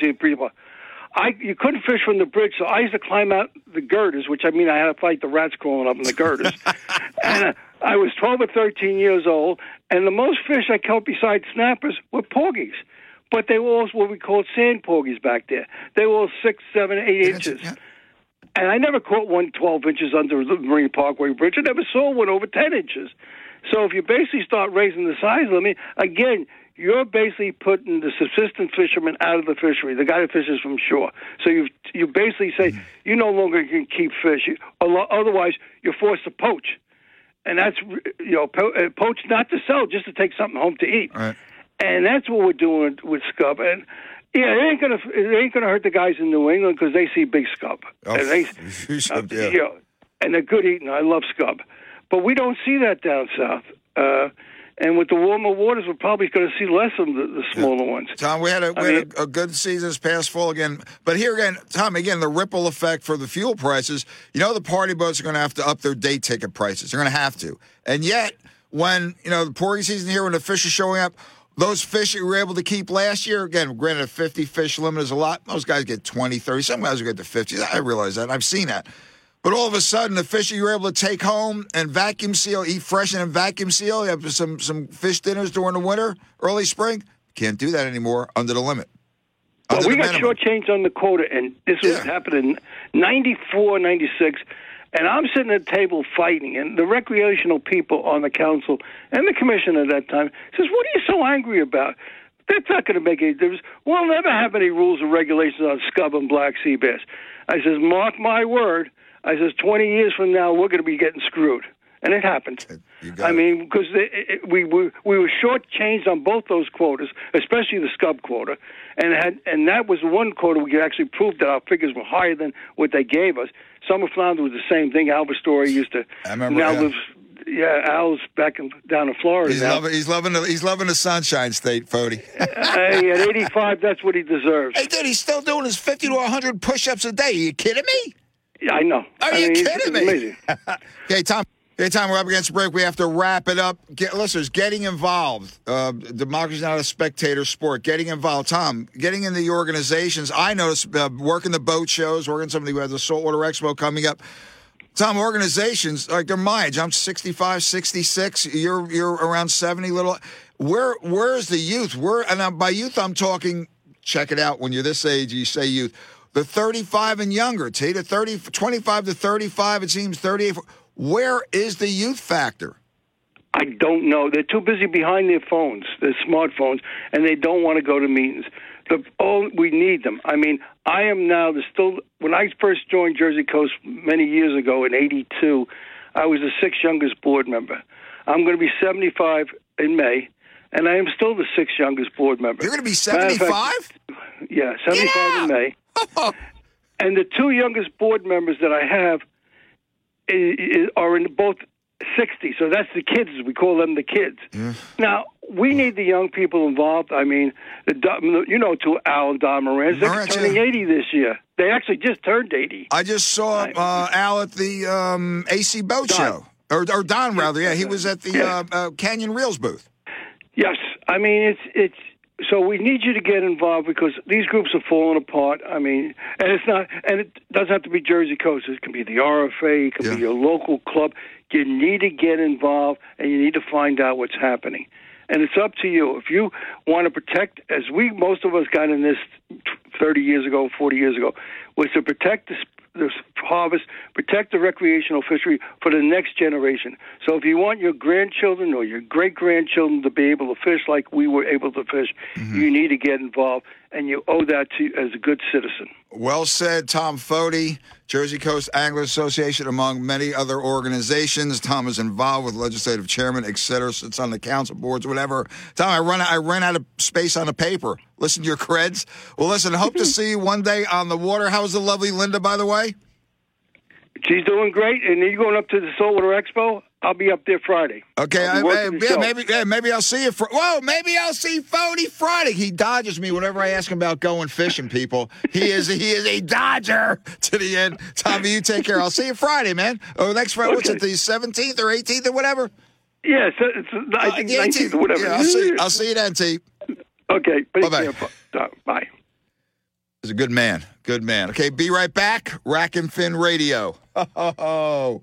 go yeah. I You couldn't fish from the bridge, so I used to climb out the girders, which I mean I had to fight the rats crawling up in the girders. and uh, I was twelve or thirteen years old, and the most fish I caught besides snappers were porgies. But they were all what we called sand porgies back there. They were all six, seven, eight yeah, inches. Yeah. And I never caught one twelve inches under the Marine Parkway Bridge. I never saw one over ten inches. So if you basically start raising the size limit, again, you're basically putting the subsistence fisherman out of the fishery, the guy who fishes from shore. So you you basically say, mm-hmm. you no longer can keep fish. Otherwise, you're forced to poach. And that's, you know, po- poach not to sell, just to take something home to eat. All right. And that's what we're doing with scub. And, yeah, it ain't going to it ain't gonna hurt the guys in New England because they see big scub. Oh, and, they, uh, yeah. you know, and they're good eating. I love scub. But we don't see that down south. Uh, and with the warmer waters, we're probably going to see less of the, the smaller yeah. ones. Tom, we had, a, we had mean, a, a good season this past fall again. But here again, Tom, again, the ripple effect for the fuel prices. You know the party boats are going to have to up their day ticket prices. They're going to have to. And yet, when, you know, the pouring season here, when the fish are showing up, those fish that we were able to keep last year, again, granted a fifty-fish limit is a lot. Most guys get twenty, thirty. Some guys will get to fifty. I realize that. I've seen that. But all of a sudden, the fish that you were able to take home and vacuum seal, eat fresh and vacuum seal, you have some, some fish dinners during the winter, early spring, can't do that anymore under the limit. Under well, we got shortchanged on the quota, and this was yeah. happened in ninety-four, ninety-six. And I'm sitting at the table fighting, and the recreational people on the council and the commission at that time says, what are you so angry about? That's not going to make any difference. We'll never have any rules and regulations on scub and black sea bass. I says, mark my word. I says, twenty years from now, we're going to be getting screwed. And it happened. I it. mean, because we, we, we were shortchanged on both those quotas, especially the scub quota. And had, and that was the one quota we could actually prove that our figures were higher than what they gave us. Summer flounder was the same thing. Al Story used to I remember, now yeah. lives yeah, Al's back in, down in Florida. He's loving, he's loving the he's loving the Sunshine State, Fody. Hey, at eighty-five, that's what he deserves. Hey, dude, he's still doing his fifty to one hundred push-ups a day. Are you kidding me? Yeah, I know. Are I you mean, kidding me? Amazing. Hey, Tom. Anytime we're up against the break, we have to wrap it up. Get, listeners, getting involved. Uh, democracy's not a spectator sport. Getting involved. Tom, getting in the organizations. I noticed uh, working the boat shows, working somebody who has the Saltwater Expo coming up. Tom, organizations, like their mileage. I'm sixty-five, sixty-six. You're you're around seventy little. Where Where's the youth? Where, and I'm, by youth, I'm talking, check it out, when you're this age, you say youth. The thirty-five and younger. T to thirty, twenty-five to thirty-five, it seems, thirty-eight. Where is the youth factor? I don't know. They're too busy behind their phones, their smartphones, and they don't want to go to meetings. The, oh, we need them. I mean, I am now the still. When I first joined Jersey Coast many years ago in eighty-two, I was the sixth youngest board member. I'm going to be seventy-five in May, and I am still the sixth youngest board member. You're going to be seventy-five? Fact, yeah, seventy-five yeah. in May. And the two youngest board members that I have are in both sixty, so that's the kids. We call them the kids. Yeah. Now, we need the young people involved. I mean, the, you know, to Al and Don Moran, they're right, turning yeah. eighty this year. They actually just turned eighty. I just saw uh, Al at the um, A C Boat Don. Show. Or, or Don, rather. Yeah, he was at the yeah. uh, uh, Canyon Reels booth. Yes. I mean, it's it's... So we need you to get involved because these groups are falling apart. I mean, and it's not, and it doesn't have to be Jersey Coast. It can be the R F A. It can yeah. be your local club. You need to get involved, and you need to find out what's happening. And it's up to you. If you want to protect, as we most of us got in this thirty years ago, forty years ago, was to protect the, the harvest, protect the recreational fishery for the next generation. So if you want your grandchildren or your great-grandchildren to be able to fish like we were able to fish, mm-hmm. you need to get involved and you owe that to as a good citizen. Well said, Tom Foddy, Jersey Coast Anglers Association, among many other organizations. Tom is involved with legislative chairman, et cetera, sits on the council boards, whatever. Tom, I run, I ran out of space on the paper. Listen to your creds. Well, listen, hope to see you one day on the water. How's the lovely Linda, by the way? She's doing great, and you're going up to the Saltwater Expo. I'll be up there Friday. Okay, I, I, yeah, maybe yeah, maybe I'll see you. For, whoa, maybe I'll see Fody Friday. He dodges me whenever I ask him about going fishing. People, he is he is a dodger to the end. Tommy, you take care. I'll see you Friday, man. Oh, next Friday. Okay. What's it? The seventeenth or eighteenth or whatever. Yeah, so it's, I think uh, nineteenth or whatever. Yeah, I'll see. I'll see you then, T. Okay. Bye bye. Bye. He's a good man. Good man. Okay, be right back. Rack and Fin Radio. Oh,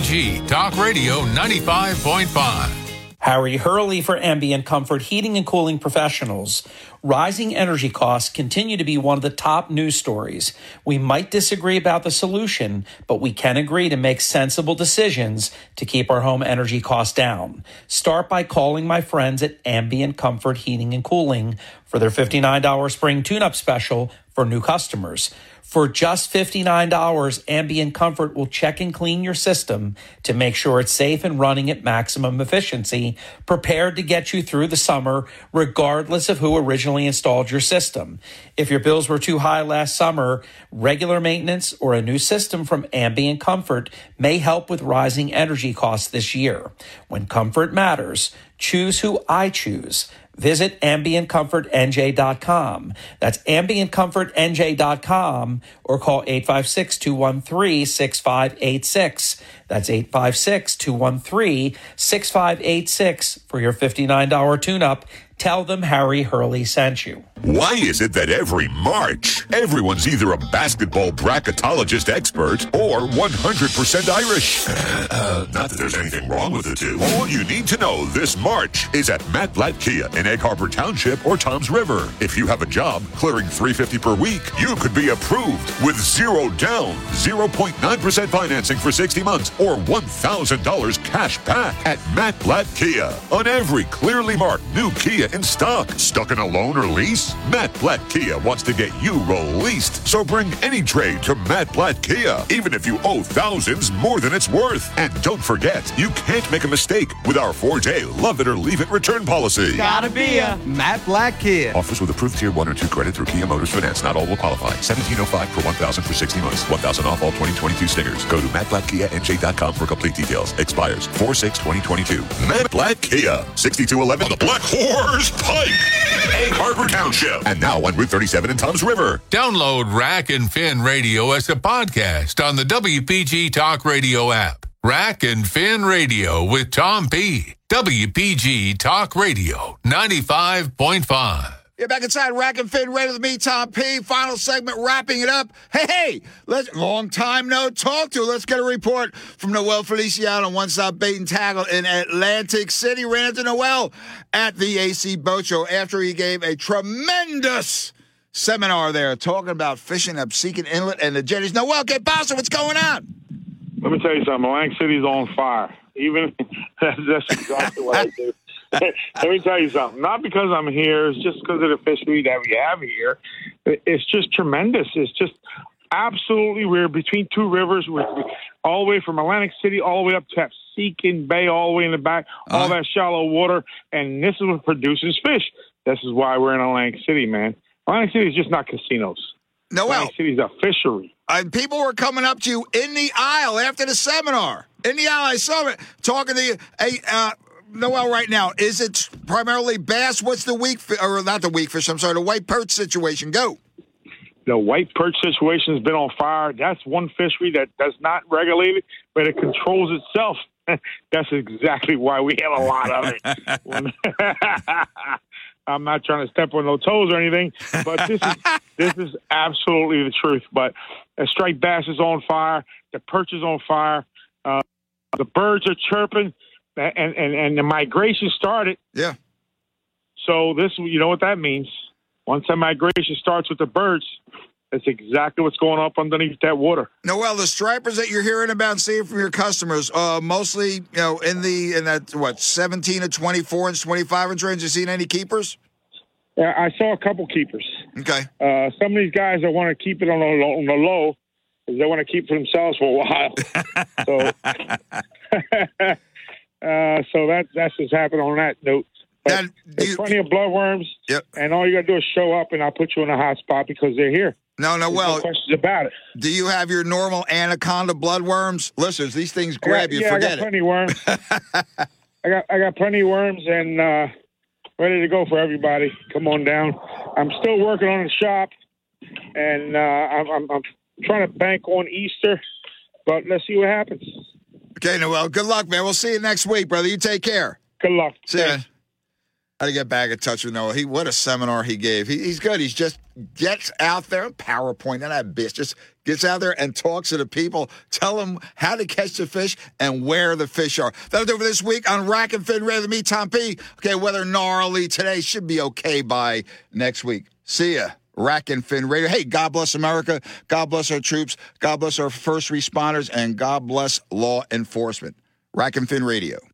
G Talk Radio ninety-five point five. Harry Hurley for Ambient Comfort Heating and Cooling Professionals. Rising energy costs continue to be one of the top news stories. We might disagree about the solution, but we can agree to make sensible decisions to keep our home energy costs down. Start by calling my friends at Ambient Comfort Heating and Cooling for their fifty-nine dollars spring tune-up special for new customers. For just fifty-nine dollars, Ambient Comfort will check and clean your system to make sure it's safe and running at maximum efficiency, prepared to get you through the summer, regardless of who originally installed your system. If your bills were too high last summer, regular maintenance or a new system from Ambient Comfort may help with rising energy costs this year. When comfort matters, choose who I choose. Visit ambient comfort n j dot com. That's ambient comfort n j dot com or call eight five six, two one three, six five eight six. That's eight five six, two one three, six five eight six for your fifty-nine dollars tune-up. Tell them Harry Hurley sent you. Why is it that every March, everyone's either a basketball bracketologist expert or one hundred percent Irish? Uh, uh, not that there's anything wrong with the two. All you need to know this March is at Matt Blatt Kia in Egg Harbor Township or Toms River. If you have a job clearing three hundred fifty dollars per week, you could be approved with zero down, zero point nine percent financing for sixty months, or one thousand dollars cash back at Matt Blatt Kia on every clearly marked new Kia in stock. Stuck in a loan or lease? Matt Blatt Kia wants to get you released. So bring any trade to Matt Blatt Kia, even if you owe thousands more than it's worth. And don't forget, you can't make a mistake with our four-day love it or leave it return policy. Gotta be a Matt Blatt Kia. Offers with approved tier one or two credit through Kia Motors Finance. Not all will qualify. seventeen oh five for one thousand for sixty months. one thousand off all twenty twenty-two stickers. Go to matt blatt kia n j dot com for complete details. Expires four six twenty twenty-two. Matt Blatt Kia. sixty-two eleven the Black Horse Pike, Egg Harbor Township, and now on Route thirty-seven in Toms River. Download Rack and Fin Radio as a podcast on the W P G Talk Radio app. Rack and Fin Radio with Tom P. W P G Talk Radio ninety-five point five. You're back inside Rack and Fin Radio with me, Tom P. Final segment, wrapping it up. Hey, hey, let's long time no talk to. Let's get a report from Noel Feliciano, one-stop bait and tackle in Atlantic City. Ran into Noel at the A C Boat Show after he gave a tremendous seminar there, talking about fishing up Seekin Inlet and the jetties. Noel, get Boston, what's going on? Let me tell you something. Atlantic City's on fire. Even that's exactly what I do. Let me tell you something. Not because I'm here. It's just because of the fishery that we have here. It's just tremendous. It's just absolutely, we're between two rivers. We're all the way from Atlantic City, all the way up to Seekin Bay, all the way in the back, all uh-huh. that shallow water. And this is what produces fish. This is why we're in Atlantic City, man. Atlantic City is just not casinos. No, Atlantic City is a fishery. Uh, people were coming up to you in the aisle after the seminar. In the aisle, I saw it, talking to you. Hey, uh, Noel, right now, is it primarily bass? What's the weak, fi- or not the weak fish, I'm sorry, the white perch situation? Go. The white perch situation has been on fire. That's one fishery that does not regulate it, but it controls itself. That's exactly why we have a lot of it. I'm not trying to step on no toes or anything, but this is this is absolutely the truth. But a striped bass is on fire. The perch is on fire. Uh, the birds are chirping, and, and, and the migration started. Yeah. So this, you know what that means. Once that migration starts with the birds, that's exactly what's going up underneath that water. Noel, the stripers that you're hearing about and seeing from your customers, uh, mostly, you know, in the in that what seventeen to twenty-four inch, twenty-five inch range. You seen any keepers? Yeah, I saw a couple keepers. Okay. Uh, some of these guys that want to keep it on the on the low, they want to keep for themselves for a while. so, uh, so that that's what's happened on that note. But now, there's you, plenty of bloodworms, yep. And all you got to do is show up, and I'll put you in a hot spot because they're here. No, no, There's well, no questions about it. Do you have your normal anaconda bloodworms? Listeners, these things grab got, you. Yeah, forget I got it. Plenty of worms. I got I got plenty of worms and uh, ready to go for everybody. Come on down. I'm still working on the shop, and uh, I'm, I'm I'm trying to bank on Easter, but let's see what happens. Okay, Noel. Good luck, man. We'll see you next week, brother. You take care. Good luck. See you. How to get back in touch with Noah. He, what a seminar he gave. He, he's good. He's just gets out there, PowerPoint, and that bitch just gets out there and talks to the people, tell them how to catch the fish and where the fish are. That'll do for this week on Rack and Fin Radio. Me, Tom P. Okay, weather gnarly today. Should be okay by next week. See ya. Rack and Fin Radio. Hey, God bless America. God bless our troops. God bless our first responders. And God bless law enforcement. Rack and Fin Radio.